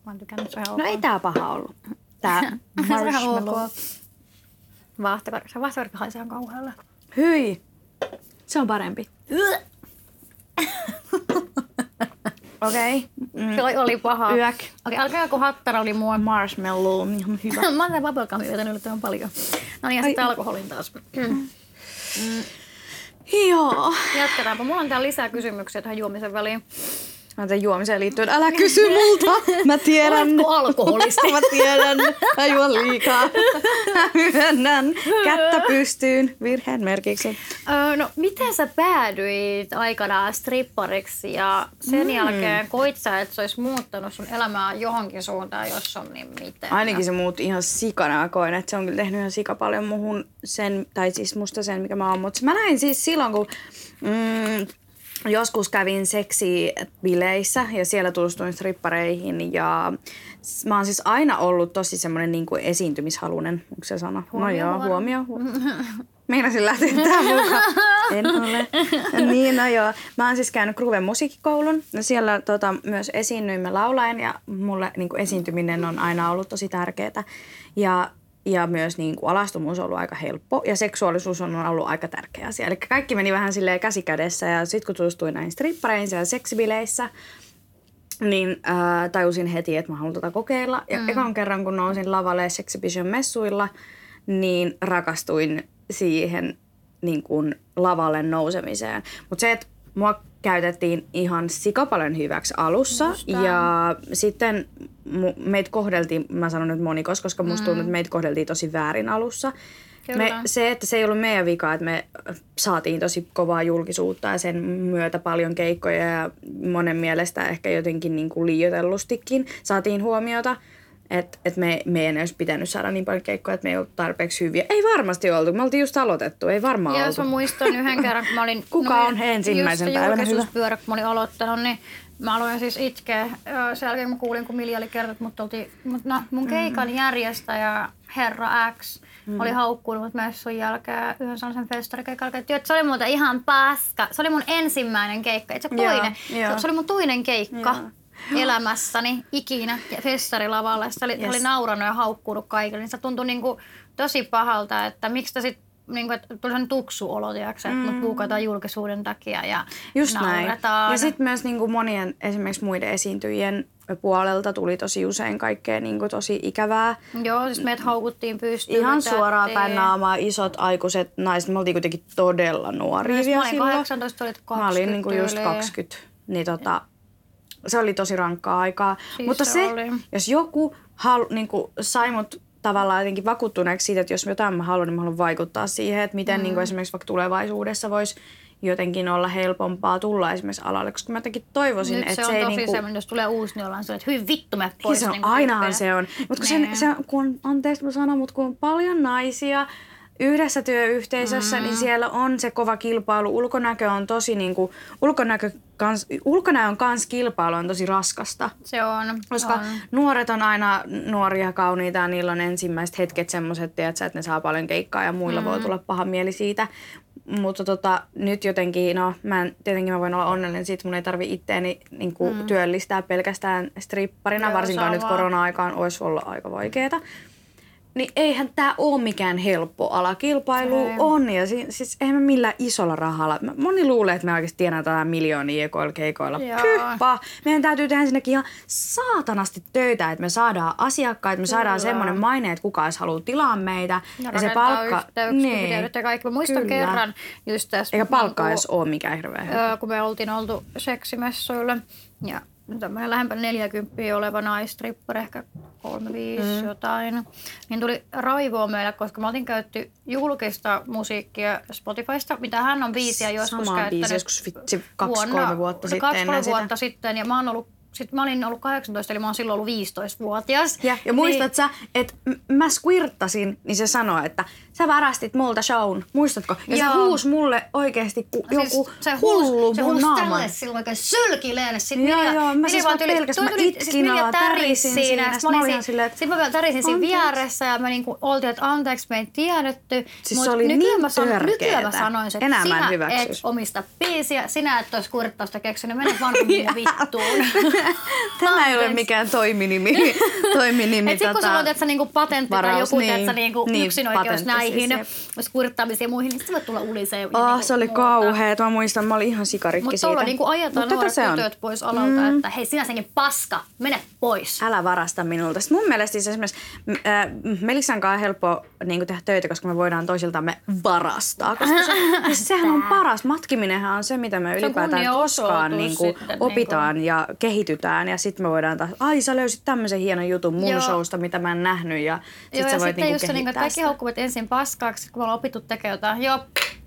oon tykännyt, se on ihan ok. No ei tää paha ollut. Tää marshmallow. Vahtakarkki haisee kauhealle. Hyi. Se on parempi. Okei. Se oli paha. Yök. Okei, alkaa kun hattara oli mua marshmallow. Ihan hyvä. Mä oon bubblegumin vetänyt yllättävän paljon. No niin, ja sitten alkoholin taas. Joo. Jatketaanpa. Mulla on täällä lisää kysymyksiä tähän juomisen väliin. Mä tämän juomiseen liittyen. Älä kysy multa. Mä tiedän. Oletko alkoholisti? Mä tiedän. Mä juon liikaa. Mä myönnän. Kättä pystyyn. Virheen merkiksi. No, miten sä päädyit aikanaan strippariksi ja sen jälkeen koit sä, että se olisi muuttanut sun elämää johonkin suuntaan, jos on, niin miten? Ainakin se muutti ihan sikana. Koin, että se on kyllä tehnyt ihan sika paljon muhun sen, tai siis musta sen, mikä mä oon. Mutta mä näin siis silloin, kun... Joskus kävin seksibileissä ja siellä tutustuin strippareihin ja mä oon siis aina ollut tosi semmoinen niin kuin esiintymishalunen. Onko se sana? Meinasin lähteä tähän mukaan. En ole. Niin, no joo. Mä oon siis käynyt Gruven musiikkikoulun. Siellä myös esiinnyimme laulaen ja mulle niin kuin esiintyminen on aina ollut tosi tärkeää. Ja myös niin kuin alastomuus on ollut aika helppo ja seksuaalisuus on ollut aika tärkeä asia. Eli kaikki meni vähän silleen käsi kädessä ja sitten kun tutustuin näihin strippareihin siellä seksibileissä, niin tajusin heti, että mä haluan tätä kokeilla. Ja ekan kerran kun nousin lavalle Sexy Vision -messuilla, niin rakastuin siihen niin kuin lavalle nousemiseen. Mutta se, että mua käytettiin ihan sikapalen hyväksi alussa. Justaan. Ja sitten meitä kohdeltiin, mä sanon nyt monikos, koska musta tuntuu, että meitä kohdeltiin tosi väärin alussa. Että se ei ollut meidän vika, että me saatiin tosi kovaa julkisuutta ja sen myötä paljon keikkoja ja monen mielestä ehkä jotenkin niin kuin liioitellustikin saatiin huomiota. Että me ei enää olisi pitänyt saada niin paljon keikkoja, että me ei ollut tarpeeksi hyviä. Ei varmasti oltu, me oltiin just aloitettu, ei varmaan oltu. Jos mä muistan yhden kerran, kun mä olin... ensimmäisen päivänä hyvä? Julkisuuspyörä, kun mä olin aloittanut, niin mä aloin siis itkeä. Sen jälkeen kun mä kuulin, kun Milja oli kertonut, mun keikan järjestäjä Herra X oli haukkunut messun jälkeen yhden sellaisen festarikeikan. Se oli muuten ihan paska. Se oli mun ensimmäinen keikka, itse toinen. Se oli mun toinen keikka. Joo. Elämässäni ikinä festarilavalla. Se oli nauranut ja haukkunut kaikille. Se tuntui niinku tosi pahalta, että miksi te sitten niinku, tuli sen tuksuolo, tiiäksä, että mut buukataan julkisuuden takia ja just naurataan. Näin. Ja sitten myös niinku monien esimerkiksi muiden esiintyjien puolelta tuli tosi usein kaikkea niinku tosi ikävää. Joo, siis meidät haukuttiin pystyyn. Ihan suoraan päin naamaa, isot aikuiset naiset. Me oltiin kuitenkin todella nuoria vielä silloin. Mä olin 18, olit 20. Mä olin niinku just 20. Niin se oli tosi rankkaa aikaa, siis mutta se jos joku sai mut tavallaan jotenkin vakuuttuneeksi siitä, että jos jotain mä haluan, niin mä haluan vaikuttaa siihen, että miten niin kuin esimerkiksi vaikka tulevaisuudessa voisi jotenkin olla helpompaa tulla esimerkiksi alalle, koska mä jotenkin toivoisin, nyt että se ei niinku... Nyt jos tulee uusi, niin ollaan se, että hyvin vittu mä pois. Niin ainahan se on. Mutta anteeksi mä sanon, mutta kun on paljon naisia yhdessä työyhteisössä, niin siellä on se kova kilpailu. Ulkonäkö on tosi niinku, ulkonäön kanssa kilpailu on tosi raskasta. Se on. Koska nuoret on aina nuoria, kauniita ja niillä on ensimmäiset hetket semmoiset, että ne saa paljon keikkaa ja muilla voi tulla paha mieli siitä. Mutta nyt jotenkin, tietenkin mä voin olla onnellinen siitä, mun ei tarvi itteeni niinku työllistää pelkästään stripparina, varsinkaan nyt korona-aikaan olisi ollut aika vaikeeta. Niin eihän tää oo mikään helppo ala. Kilpailu on ja siis eihän me millään isolla rahalla. Moni luulee, että me oikeesti tienataan miljoonia ekoilla keikoilla. Pyhpaa! Meidän täytyy tehdä ensinnäkin ihan saatanasti töitä, että me saadaan asiakkaita, me saadaan semmonen maine, että kuka edes haluu tilaa meitä. Ja se palkka... Yhteydet ja kaikki. Mä muistan kerran just tässä... Eikä palkkaa edes oo mikään hirveä helppo. Kun me oltu seksimessuilla ja... Tämmöinen lähempänä 40 oleva naistrippari, ehkä 35 jotain, niin tuli raivoa meillä, koska me oltiin käytetty julkista musiikkia Spotifysta, mitä hän on biisiä joskus käyttänyt. Biisi joskus 2-3 vuotta sitten. 2-3 vuotta sitten ja mä olin ollut 18, eli mä oon silloin ollut 15-vuotias. Ja muistat sä, että mä squirttasin, niin se sanoi, että sä varastit multa shown, muistatko? Ja se huusi mulle oikeesti joku hullu mun naaman. Se huusi tälle silloin oikein sylkileen. Minä vaan itkin ja tärisin siinä. Sitten mä vielä tärisin siinä vieressä ja mä oltiin, että anteeksi, me ei tiedetty. Siis se oli niin törkeetä. Mä sanoin, että sinä et omista biisiä, sinä et ole squirttausta keksinyt, mene vaan minun vittuun. Tämä ei ole mikään toiminimi. Sitten kun sulla on niinku patentti tai joku niin, yksinoikeus näihin squirttaamisiin ja muihin, niin se voi tulla uliseen. Se oli kauhea. Mä muistan, mä olin ihan sikarikki siitä. Mutta tuolla niinku ajetaan nuoret tytöt pois alalta, että hei sinä senkin paska, mene pois. Älä varasta minulta. Sitten mun mielestä esimerkiksi Melissan kanssa on helppo niinku tehdä töitä, koska me voidaan toisiltamme varastaa. Koska sehän on paras. Matkiminenhan on se, mitä me ylipäätään koskaan opitaan ja kehitytään ja sitten me voidaan taas, sä löysit tämmöisen hienon jutun mun showsta, mitä mä en nähnyt ja sit sä voit niinku kehittää sitä. Niinku, kaikki haukkuvat ensin paskaaksi, kun me ollaan opittu tekemään jotain,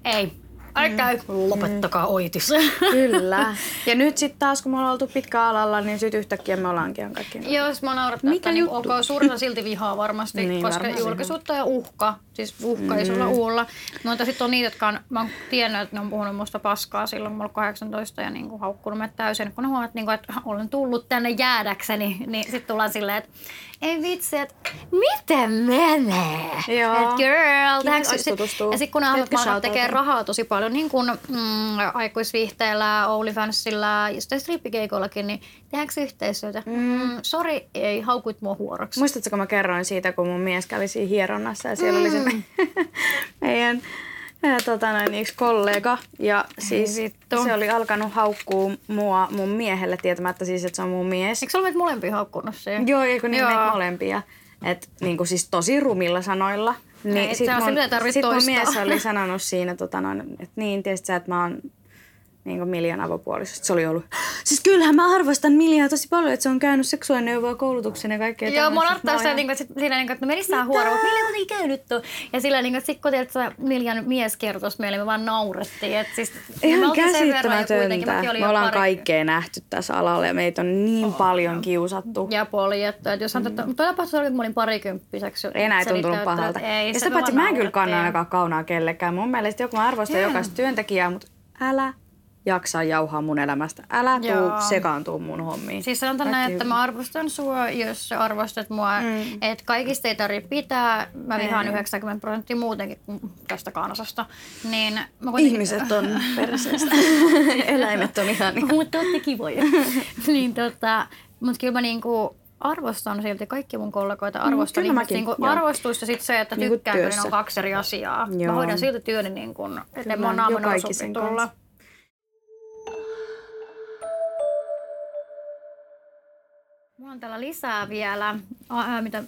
ei. Älkää lopettakaa oitis. Kyllä. Ja nyt sitten taas, kun me ollaan oltu pitkään alalla, niin sitten yhtäkkiä me ollaankin ihan kaikki. Joo, mä naurattaa, että niin OK, suurta silti vihaa varmasti, niin, koska julkisuutta ja uhka, siis uhka ei sulla uulla. Mutta sitten on niitä, jotka on, mä oon tiennyt, että ne on puhunut musta paskaa silloin, kun mä oon 18 ja niin haukkunut mä täysin. Kun ne huomaat, niin että olen tullut tänne jäädäkseni, niin sitten tullaan silleen, että ei vitsi, että miten menee? Joo. Girl, tähän tutustuu. Ja sitten kun alkaa tekee rahaa tosi paljon, niin kuin aikuisviihteellä, OnlyFansilla ja sitten strippikeikollakin, niin tehdäänkö yhteistyötä? Sori, ei haukuit mua huoroksi. Muistatko, kun mä kerroin siitä, kun mun mies kävi siinä hieronnassa ja siellä oli se meidän yksi kollega ja siis se oli alkanut haukkuu mua mun miehelle tietämättä siis, että se on mun mies. Eikö sä ole meitä molempia haukkunut siihen? Joo, eikö niin meitä molempia. Että niinku siis tosi rumilla sanoilla. Niin, sit mun mies oli sanonut siinä, että niin, tietysti sä, että mä oon niin Miljan avopuolisosta. Se oli ollut. Siis kyllähän mä arvostan Miljaa tosi paljon, että se on käynyt seksuaalineuvoa koulutuksen ja kaikkea. Joo, mun arvostaa sitä, että menissään huoroa, mutta Milja on kuitenkin käynyt tuo. Ja sillä tavalla, että kun Miljan mies kertoisi meille, me vaan naurettiin. Et siis, ihan käsittämätöntä. Me ollaan kaikkea nähty tässä alalla ja meitä on niin paljon kiusattu. Ja poljettu. Tuo tapahtui, että mä olin parikymppiseksi. Enää ei tuntunut pahalta. Ja sitä paitsi mä en kyllä kannan ainakaan kaunaa kellekään. Mun mielestä joku arvostaa jokaista työntekijää, mutta älä jaksaa jauhaa mun elämästä. Älä tuu sekaantuu mun hommiin. Siis sanotaan näin, että mä arvostan sua, jos sä arvostat mua. Että kaikista ei tarvitse pitää. Mä vihaan 90% muutenkin tästä kansasta. Niin mä kuitenkin... Ihmiset on perseestä. Eläimet on ihania. Mutta ootte kivoja. Niin mut kyllä mä niinku... Arvostan silti kaikki mun kollegoita, arvostan ihmistä. Niin arvostuista sitten se, että tykkään, kun ne on kaksi eri asiaa. Joo. Mä hoidan silti työni niin kuin, että mun naaman on sopitulla. Mä on täällä lisää vielä,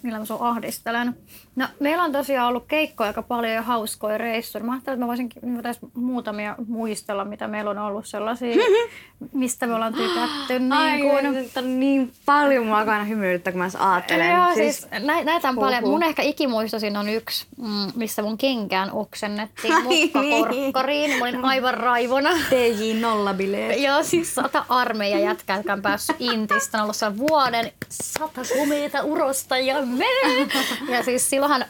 millä mä sun ahdistelen. No, meillä on tosiaan ollut keikkoja aika paljon ja hauskoja reissuja. Mä ajattelin, että mä voisin muutamia muistella, mitä meillä on ollut sellaisia, mistä me ollaan tykätty. Niin paljon mä aina hymyilyttää, kun mä ajattelen. Joo, siis näitä on paljon. Mun ehkä ikimuistoisin on yksi, missä mun kenkään oksennettiin mokkakorkkariin. Mä olin aivan raivona. TJ0-bileet. Joo, siis 100 armeija jätkää, jotka on päässyt Intistä. On ollut siellä vuoden 100 komeita urosta ja menee. Ja siis silloinhan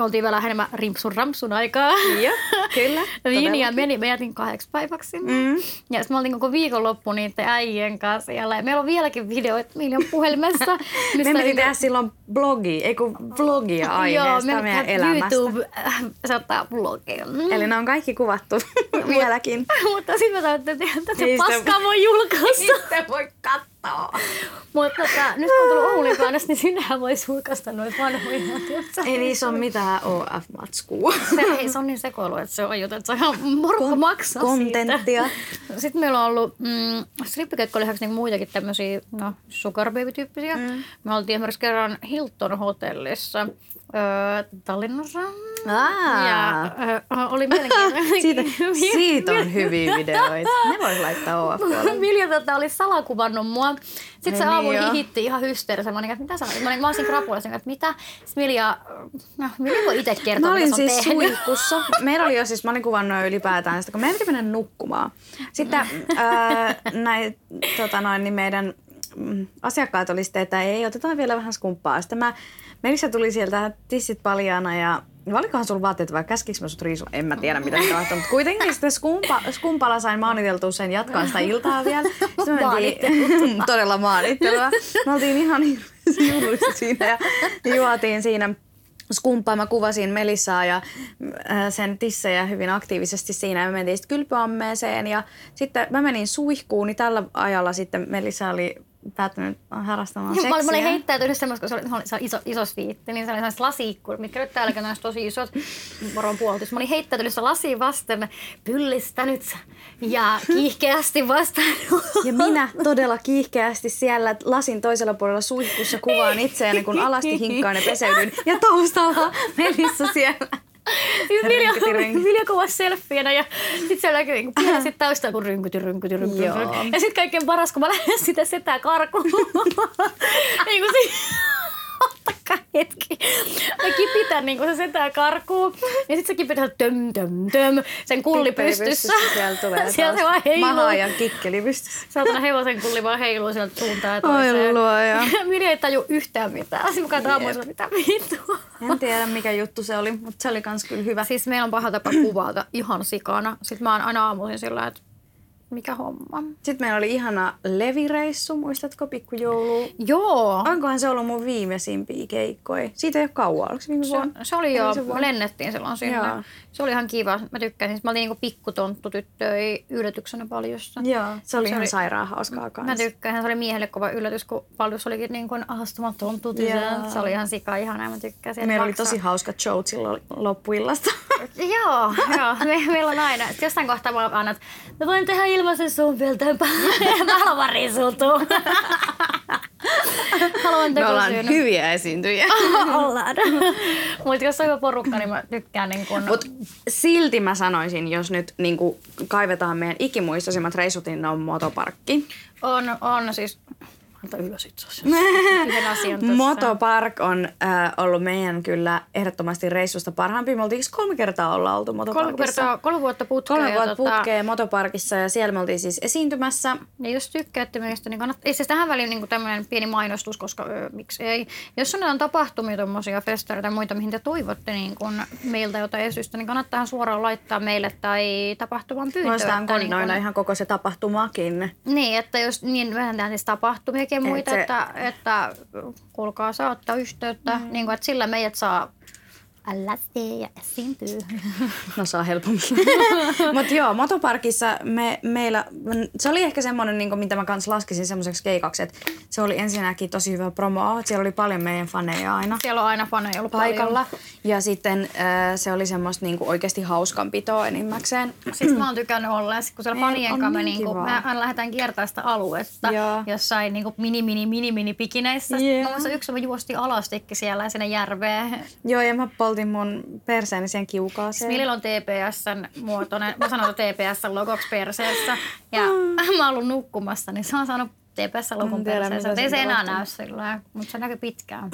oltiin vielä enemmän rimpsun rampsun aikaa. Joo, kyllä. Linja meni, me jätin 8 päiväksi. Ja sitten me oltiin koko viikonloppu niiden äijien kanssa. Ja meillä on vieläkin videoita Miljan puhelimessa. Me mentiin tehdä silloin vlogia aiheesta meidän elämästä. Joo, me mentiin YouTube-sataa vlogia. Eli ne on kaikki kuvattu vieläkin. Mutta sitten me saatiin tehdä tätä paskaa voi julkaista. Sitten voi katsoa. Mutta nyt kun on tullut OnlyFans, niin sinähän voisi julkaista noin vanhoja. Ei niissä ole mitään OF-matskua. Se on niin sekoilu, että se on juttu, että se on ihan morkka maksaa kontenttia. Siitä. Sitten meillä on ollut strippikeikkojen lisäksi niin muitakin tämmöisiä sugar baby-tyyppisiä. Me oltiin esimerkiksi kerran Hilton hotellissa Tallinnassa. Ja, oli siitä on hyviä videoita. Ne vois laittaa OF-puolelle. Milja oli salakuvannut mua. Sitten se aamulla hihitti ihan hysteerisen. Mä olin, että mitä sä olet? Mä olisin krapulassa, että mitä? Milja, Milja voi itse kertoa, mitä sä oot tehnyt. Mä olin siis suihkussa. Meillä oli jo siis, mä olin kuvannut ylipäätään sitä, kun meidän piti mennä nukkumaan. Sitten niin meidän asiakkaat oli sitten, että ei, otetaan vielä vähän skumppaa. Sitten Melissa tuli sieltä tissit paljaana ja olikohan sulla vaatteet vai käskikö mä sut riisua? En mä tiedä mitä tapahtui, mutta kuitenkin sitten skumpalla sain maaniteltua sen jatkaan sitä iltaa vielä. Maanittelua. Todella maanittelua. Me oltiin ihan juhlissa siinä ja juotiin siinä skumpaa. Mä kuvasin Melissaa ja sen tissejä hyvin aktiivisesti siinä. Me mentiin sitten kylpyammeeseen ja sitten mä menin suihkuun, niin tällä ajalla sitten Melissa oli päättänyt harrastamaan seksiä. Mä olin heittäytynyt semmoista, kun se oli iso sviitti, niin se oli sellaiset lasiikkurit, mitkä nyt täälläkin on tosi isot, varoin puoltus. Mä olin heittäytynyt sitä lasia vasten, pyllistänyt ja kiihkeästi vastaan. Ja minä todella kiihkeästi siellä lasin toisella puolella suihkussa kuvaan itseäni, kun alasti hinkkaan ja peseydyn. Ja taustalla Melissa siellä. Siis Milja kuvasi selfienä ja sitten se näkyy niin kuin taustaa, kun rynkyti. Ja sitten kaikkein paras, kun mä lähden sitä setää karkuun. Niin kuin ottakaa hetki. Mä kipitän niin kuin se setää karkuun ja sitten se kipitää töm. Sen kulli pystyssä. Siellä se vaan heiluu. Maha ja kikkeli pystyssä. Saatana hevosen kulli vaan heiluu sieltä suuntaan ja toiseen. Milja ei taju yhtään mitään. Sitten mukaan taamuisella mitään vittua. En tiedä mikä juttu se oli, mutta se oli kans kyllä hyvä. Siis meillä on paha tapa kuvata ihan sikana. Sitten mä oon aina aamuisin sillä, että mikä homma. Sitten meillä oli ihana levireissu, muistatko pikkujoulua? Joo. Onkohan se ollut mun viimeisimpiä keikkoja? Siitä ei ole kauan, oliko se viime vuonna? Se oli joo, me lennettiin silloin sinne. Joo. Se oli ihan kiva, mä tykkäsin. Mä olin niinku pikkutonttutyttöjä yllätyksenä paljossa. Joo, se oli ihan sairaan hauskaa kanssa. Mä tykkäsin, se oli miehelle kova yllätys, kun paljus olikin niin kuin ahastuma tonttutytön. Se oli ihan sika ihanaa, mä tykkäsin. Meillä oli tosi hauska show silloin loppuillasta. Joo, meillä on aina. Jostain kohtaa mä annan, että mä voin tehdä ilmaisen sun peltämpää. Mä haluan risultua. Me ollaan hyviä esiintyjiä. Ollaan. Mutta jos on hyvä porukka, niin mä tykkään niin kun... Mut silti mä sanoisin, jos nyt niin kun kaivetaan meidän ikimuistoisimmat reissut, niin ne on Motoparkki. On siis... Anta ylös itse asiassa. Motopark on ollut meidän kyllä ehdottomasti reissusta parhaampi. Me oltiin 3 kertaa oltu Motoparkissa. 3 vuotta putkeen. 3 vuotta putkeen Motoparkissa ja siellä me oltiin siis esiintymässä. Ja jos tykkäätte meistä, niin kannattaa. Siis tähän väliin niin tämmöinen pieni mainostus, koska miksi ei. Jos on tapahtumia tuommoisia festareita tai muita, mihin te toivotte niin kun meiltä jotain esitystä, niin kannattaa suoraan laittaa meille tai tapahtuman pyyntöön. Noistaan koordinoida ihan koko se tapahtumakin. Niin, että jos niin vähän tehdään siis tapahtumia. Ja muita, että kuulkaa, saa ottaa yhteyttä, niin kuin, että sillä meidät saa Älä tee ja esiintyy. No saa helpommin. Mutta joo, Motoparkissa meillä, se oli ehkä semmoinen, niin mitä mä kans laskisin semmoiseksi keikaksi, että se oli ensinnäkin tosi hyvä promo. Siellä oli paljon meidän faneja aina. Siellä on aina faneja ollut paikalla. Paljon. Ja sitten se oli semmoista niin oikeasti hauskanpitoa enimmäkseen. Siis mä oon tykännyt olleen, kun siellä fanien kanssa me niin aina lähdetään kiertämään sitä aluetta. Joo. Jossain niin mini pikineissä. Yeah. Mun mielestä yksi me juostiin alastikki siellä ja sinne järveen. Joo, ja mä poltin mun perseeni siihen kiukaaseen. Milillä on TPS:n muotoinen. Mä sanon TPS:n logoksi perseessä. Ja mä oon ollut nukkumassa, niin se on saanut TPS:n logon perseessä. Ei se enää näy silloin, mutta se näkyy pitkään.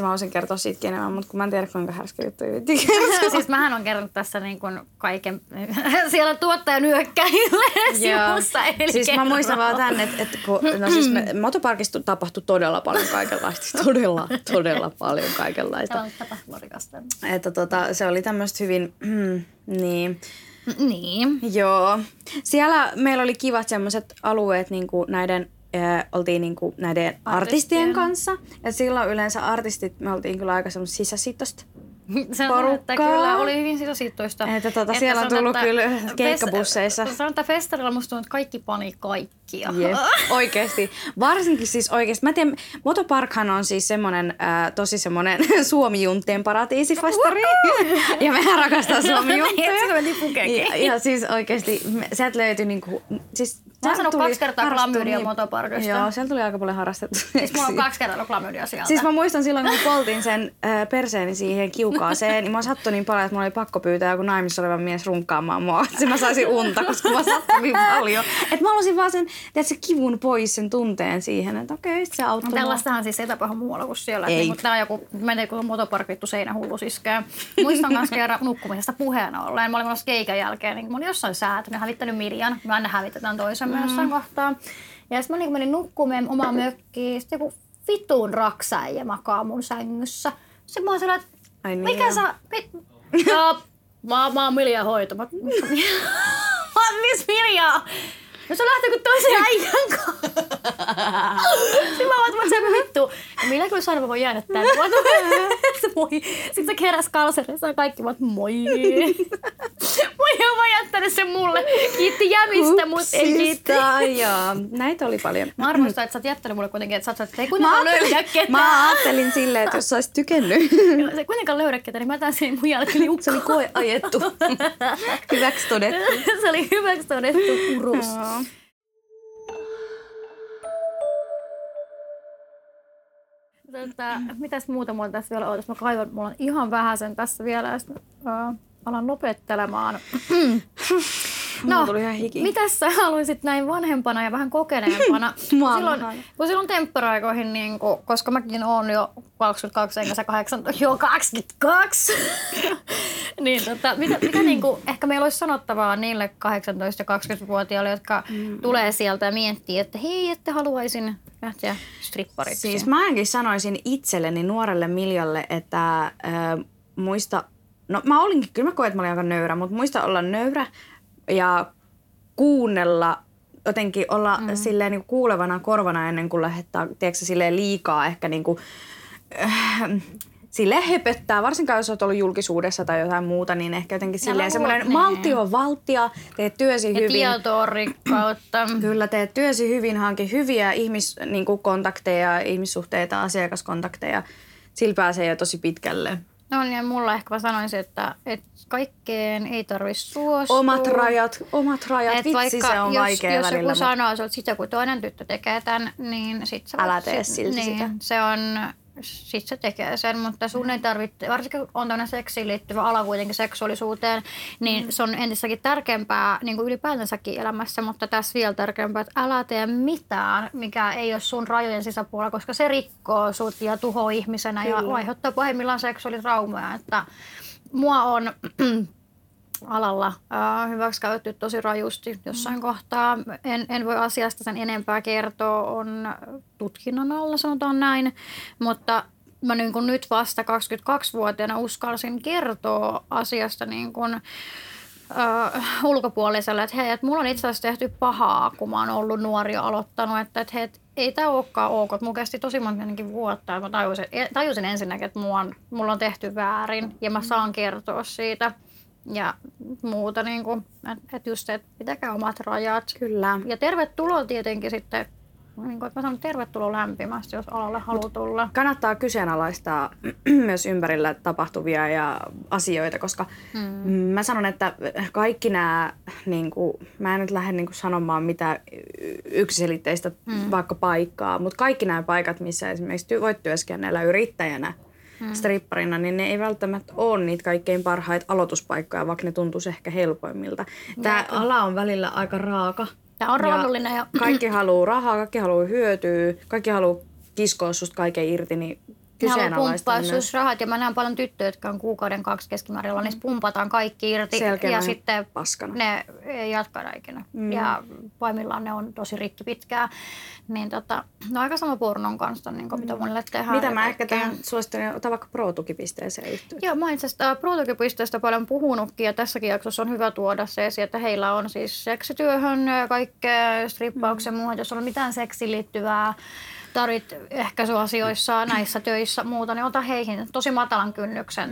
Mä haluaisin kertoa siitäkin enemmän, mutta kun mä en tiedä kuinka härski juttu yritti kertoa. Siis mähän on kertonut tässä niin kuin kaiken. Siellä tuottajan hyökkäille sivussa. Eli siis mä muistan vaan tämän, että kun, no siis Motoparkissa tapahtui todella paljon kaikenlaista. Todella paljon kaikenlaista. Tämä on tapahtumarikasta. Että se oli tämmöistä hyvin, niin. Niin. Joo. Siellä meillä oli kivat semmoiset alueet niin kuin näiden oltiin niin kuin näiden artistien kanssa. Ja silloin yleensä artistit, me oltiin kyllä aika semmoista sisäsittoista porukkaa. Kyllä oli hyvin sisäsittoista. Että siellä on tullut kyllä keikkabusseissa. Sanon, että festarilla musta tuntuu, että kaikki pani kaikkia. Yes. Oikeesti. Varsinkin siis oikeesti. Mä tiedän, Motoparkhan on siis semmonen tosi semmonen Suomi-junteen paratiisifestari. Ja mehän rakastaa Suomi-junteen. Se meni pukeekin. Ja siis oikeesti, sieltä löytyi niinku. Siis, mä oon sanonut 2 kertaa klamydia Motoparkista. Joo, siellä tuli aika paljon harrastettu. Siis mulla on 2 kertaa ollut klamydia sieltä. Siis mä muistan silloin, kun poltin sen perseeni siihen kiukaaseen, niin mä sattuin niin paljon, että mulla oli pakko pyytää joku naimissa oleva mies runkkaamaan mua. Sitten mä saisin unta, koska mä sattuin niin paljon. Että mä halusin vaan sen, se kivun pois sen tunteen siihen, että okei, se auttoi mua. Tällaistahan siis ei tapahdu muualla kuin siellä. Ei. Mutta tää on joku, mä en tiedä, kun Motopark vittu seinähullu siskää. Muistan myös kerran nukkumisesta puheena olleen. Mä olin menossa keikan jälkeen, niin mä olin jossain säätynyt, hävittänyt Miljan. Me aina hävitetään toisen. Jossain kohtaa. Ja sitten mä niin menin nukkumaan omaan mökkiin. Sitten joku vitun raksäijä makaa mun sängyssä. Sitten mä oon sellainen, että mikä sä. Mä oon Miljan hoito. Mä oon missä Miljaa? No se lähtee kuin toisen äijän kanssa. Sitten mä oon semmoinen vittu. Milja kyllä sanoa, mä voin jäädä tänne. Sitten se keräs kalserissa ja kaikki vaan, moi. Mä jättänyt sen mulle. Kiitti jämistä, mut ei kiitti. Joo. Näitä oli paljon. Mä arvostan, että sä oot jättänyt mulle kuitenkin, että sä oot sanonut, että ei kuitenkaan löydä ketään. Mä ajattelin silleen, että jos sä oisit tykännyt. Sä ei kuitenkaan löydä ketään, niin mä jätän sen mun jälkeen hukkaan. Se oli koeajettu. Hyväksi todettu. Se oli hyväksi todettu kurus. Mitäs muuta mulla tässä vielä ootas? Mä kaivan, mulla on ihan vähäsen tässä vielä. Alan lopettelemaan. No, mitäs sä haluisit näin vanhempana ja vähän kokeneempana? Silloin tempparaikoihin, niin koska mäkin oon jo 22 enkä sä 18, joo 22! Niin, mitä niin kuin, ehkä meillä olisi sanottavaa niille 18- ja 20-vuotiaille, jotka tulee sieltä ja miettii, että hei, että haluaisin lähteä strippariksi. Siis mä ainakin sanoisin itselleni nuorelle Miljalle, että muista. No mä olinkin, kyllä mä koen, että mä olin aika nöyrä, mutta muista olla nöyrä ja kuunnella, jotenkin olla silleen niin kuulevana korvana ennen kuin lähettää, tiedätkö silleen liikaa ehkä niin kuin, silleen höpöttää, varsinkaan jos olet ollut julkisuudessa tai jotain muuta, niin ehkä jotenkin silleen semmoinen maltti on valttia, teet työsi hyvin. Ja tietoa rikkautta. Kyllä, teet työsi hyvin, hanki hyviä ihmiskontakteja, ihmissuhteita, asiakaskontakteja, sillä pääsee jo tosi pitkälle. No niin, mulla ehkä mä sanoisin, että kaikkeen ei tarvitse suostua. Omat rajat. Et vitsi, se on vaikea jos välillä. Jos joku sanoo, että sitten joku toinen tyttö tekee tämän, niin sit sä älä tee silti niin, sitä. Se on. Sitten se tekee sen, mutta sun ei tarvitse, varsinkin kun on tämmöinen seksiin liittyvä ala kuitenkin seksuaalisuuteen, niin se on entistäkin tärkeämpää niin kuin ylipäätänsäkin elämässä, mutta tässä vielä tärkeämpää, että älä tee mitään, mikä ei ole sun rajojen sisäpuolella, koska se rikkoo sut ja tuhoaa ihmisenä kyllä. Ja aiheuttaa pahimmillaan seksuaalitraumaa, että mua on alalla hyväksikäytetty tosi rajusti jossain kohtaa. En voi asiasta sen enempää kertoa, on tutkinnan alla sanotaan näin, mutta mä niin kun nyt vasta 22-vuotiaana uskalsin kertoa asiasta niin kun, ulkopuoliselle, että hei, että mulla on itse asiassa tehty pahaa, kun mä oon ollut nuori ja aloittanut, että hei, ei tämä olekaan ok. Mun kesti tosi montakin vuotta, että mä tajusin ensinnäkin, että mulla on tehty väärin ja mä saan kertoa siitä. Ja muuta, niin kuin, että just se, että pitäkää omat rajat. Kyllä. Ja tervetuloa tietenkin sitten, niin kuin, että mä sanon tervetuloa lämpimästi, jos alalle haluaa tulla. Kannattaa kyseenalaistaa myös ympärillä tapahtuvia ja asioita, koska mä sanon, että kaikki nämä, niin kuin, mä en nyt lähde niin kuin sanomaan mitä yksiselitteistä vaikka paikkaa, mutta kaikki nämä paikat, missä esimerkiksi voit työskennellä yrittäjänä, stripparina, niin ne ei välttämättä ole niitä kaikkein parhaita aloituspaikkoja, vaikka ne tuntuisi ehkä helpoimmilta. Tämä ala on välillä aika raaka. Tämä on raadollinen jo. Kaikki haluaa rahaa, kaikki haluaa hyötyä, kaikki haluaa kiskoa susta kaiken irti, niin kyseenalaista. Ne haluaa pumppaa rahat, ja mä näen paljon tyttöjä, jotka on kuukauden kaksi keskimäärin, niin pumpataan kaikki irti. Selkeänä ja sitten paskana. Ne ei jatkana ikinä. Ja paimillaan ne on tosi rikki pitkään. Niin no aika sama pornon kanssa, niin kuin mitä monille tehdään. Mitä mä ehkä tähän suosittelen, ota vaikka ProTuki-pisteeseen yhteyttä. Joo, mä itse asiassa ProTuki-pisteestä paljon puhunutkin, ja tässäkin jaksossa on hyvä tuoda se esiin, että heillä on siis seksityöhön, kaikkea strippauksen muuhun, jos on mitään seksiin liittyvää, tarit ehkäisyasioissa, näissä töissä muuta, niin ota heihin tosi matalan kynnyksen.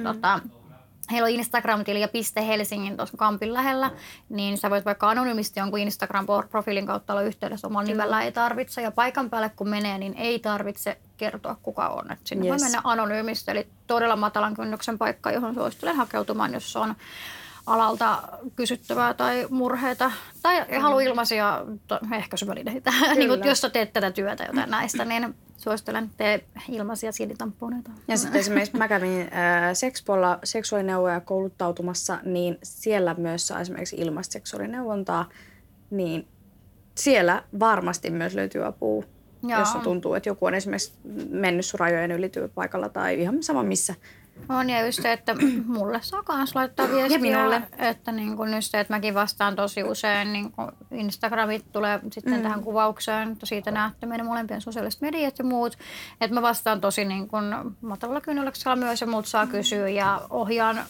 Heillä on Instagram-tili ja .Helsingin tuossa Kampin lähellä, niin sä voit vaikka anonyymisti jonkun Instagram-profiilin kautta olla yhteydessä omalla nimellä, ei tarvitse. Ja paikan päälle kun menee, niin ei tarvitse kertoa kuka on. Et sinne voi mennä anonyymisti, eli todella matalan kynnyksen paikka, johon suosittelen hakeutumaan, jos on alalta kysyttävää tai murheita tai haluaa ilmaisia ehkäisyvälineitä. Niin jos sä teet tätä työtä jotain näistä, niin suosittelen, tee ilmaisia siilitamponeita. Ja sitten esimerkiksi mä kävin Sexpolla seksuaalineuvoja kouluttautumassa, niin siellä myös saa esimerkiksi ilmaista seksuaalineuvontaa, niin siellä varmasti myös löytyy apua. Joo. Jos tuntuu, että joku on esimerkiksi mennyt sun rajojen yli työpaikalla tai ihan sama missä. On ja just se, että mulle saa myös laittaa viestiä, että niin kuin just se, että mäkin vastaan tosi usein, niin kuin Instagramit tulee sitten tähän kuvaukseen, että siitä näette meidän molempien sosiaaliset mediat ja muut, että mä vastaan tosi niin kuin matalalla kynnelläksellä myös ja muut saa kysyä ja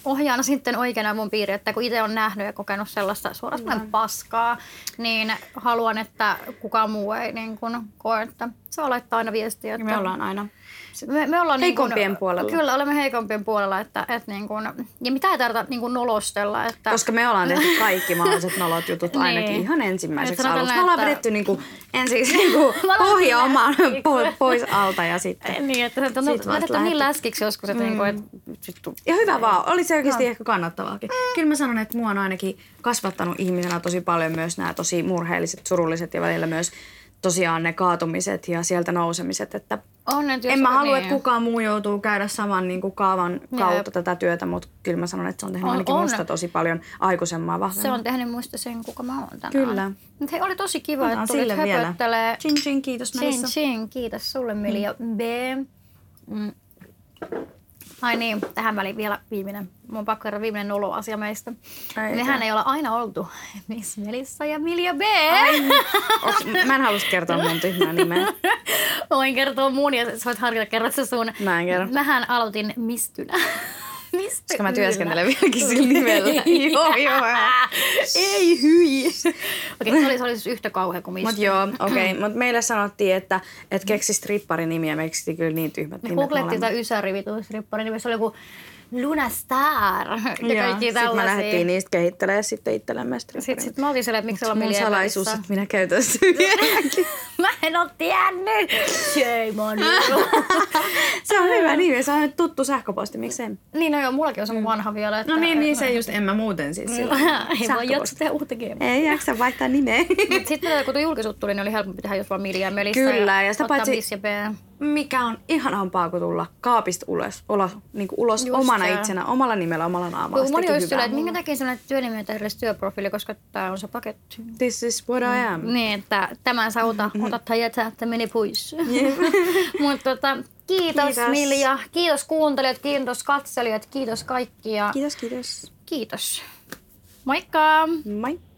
ohjaan sitten oikeana mun piiriin, että kun itse on nähnyt ja kokenut sellaista suorastaan paskaa, niin haluan, että kukaan muu ei niin kuin koe, että saa laittaa aina viestiä. Että me ollaan aina me ollaan heikompien niin kun, puolella. Kyllä, olemme heikompien puolella. Että niin kun, ja mitä ei tarvitse niin kun nolostella. Että koska me ollaan tehty kaikki mahdolliset nolot jutut ainakin ihan ensimmäiseksi aluksi. Me ollaan vedetty niin ensiksi niin pohja omaan pois alta ja sitten. Niin, että se on niin läskiksi joskus. Että ja hyvä vaan. Oli se oikeasti ehkä kannattavaakin. Kyllä mä sanon, että mua on ainakin kasvattanut ihmisenä tosi paljon myös nämä tosi murheelliset, surulliset ja välillä myös tosiaan ne kaatumiset ja sieltä nousemiset, että en mä halua, että kukaan muu joutuu käydä saman niin kuin kaavan kautta tätä työtä, mutta kyllä mä sanon, että se on tehnyt ainakin musta tosi paljon aikuisemmaa vahvemmin. Se on tehnyt musta sen, kuka mä oon tänään. Kyllä. Mutta hei, oli tosi kiva, että tulit höpöttelee. Chin chin, kiitos Melissa. Chin chin, kiitos sulle Milja B. Ai niin, tähän väliin vielä viimeinen. Mun on pakko kerran viimeinen noloasia meistä. Mehän ei olla aina oltu Miss Melissa ja Milja B. Mä en halus kertoa mun tyhmää nimeä. Voin kertoa mun ja sä voit harkita kerran se sun. Mä en kerro. Mähän aloitin Mistynä. Koska mä työskentelen vieläkin sillä nimellä. Joo. Ei hyi. Okei, se oli siis yhtä kauhea kuin Mistynä. Mutta meille sanottiin, että keksi stripparin nimiä. Me keksittiin kyllä niin tyhmät nimet. Me googlettiin tätä ysärivitun stripparin nimiä. Se oli joku Luna Star ja kaikki tällaisia. Sitten me lähdettiin niistä kehittelemään sitten itsellemme stripparin. Sitten mä olin siellä, että miksi ollaan Milja. Mun salaisuus, että minä käytän vieläkin. Mä en ole tiennyt. Se on hyvä nimi. Se on tuttu sähköposti. Miksi en? Niin, no joo, mullakin on sama vanha vielä. Että niin se just en mä muuten siis silloin. Ei voi jaksa tehdä uutta keemaa. Ei jaksa vaihtaa nimeä. Sitten kun tuo julkisuutta tuli, niin oli helpompi tehdä jos vaan Milja ja Melissa. Kyllä, ja sitä paitsi mikä on ihanampaa kuin tulla kaapista ulos omana itsenä, omalla nimellä, omalla naamalla. Moni olisi sillä, että minkä takia sellainen työnimi on edes työprofiili, koska tämä on se paketti. This is what I am. Niin, että tämän sä otat tai jätä, että meni pois. Mutta kiitos Milja, kiitos kuuntelijat, kiitos katselijat, kiitos kaikkia. Kiitos. Moikka! Moi!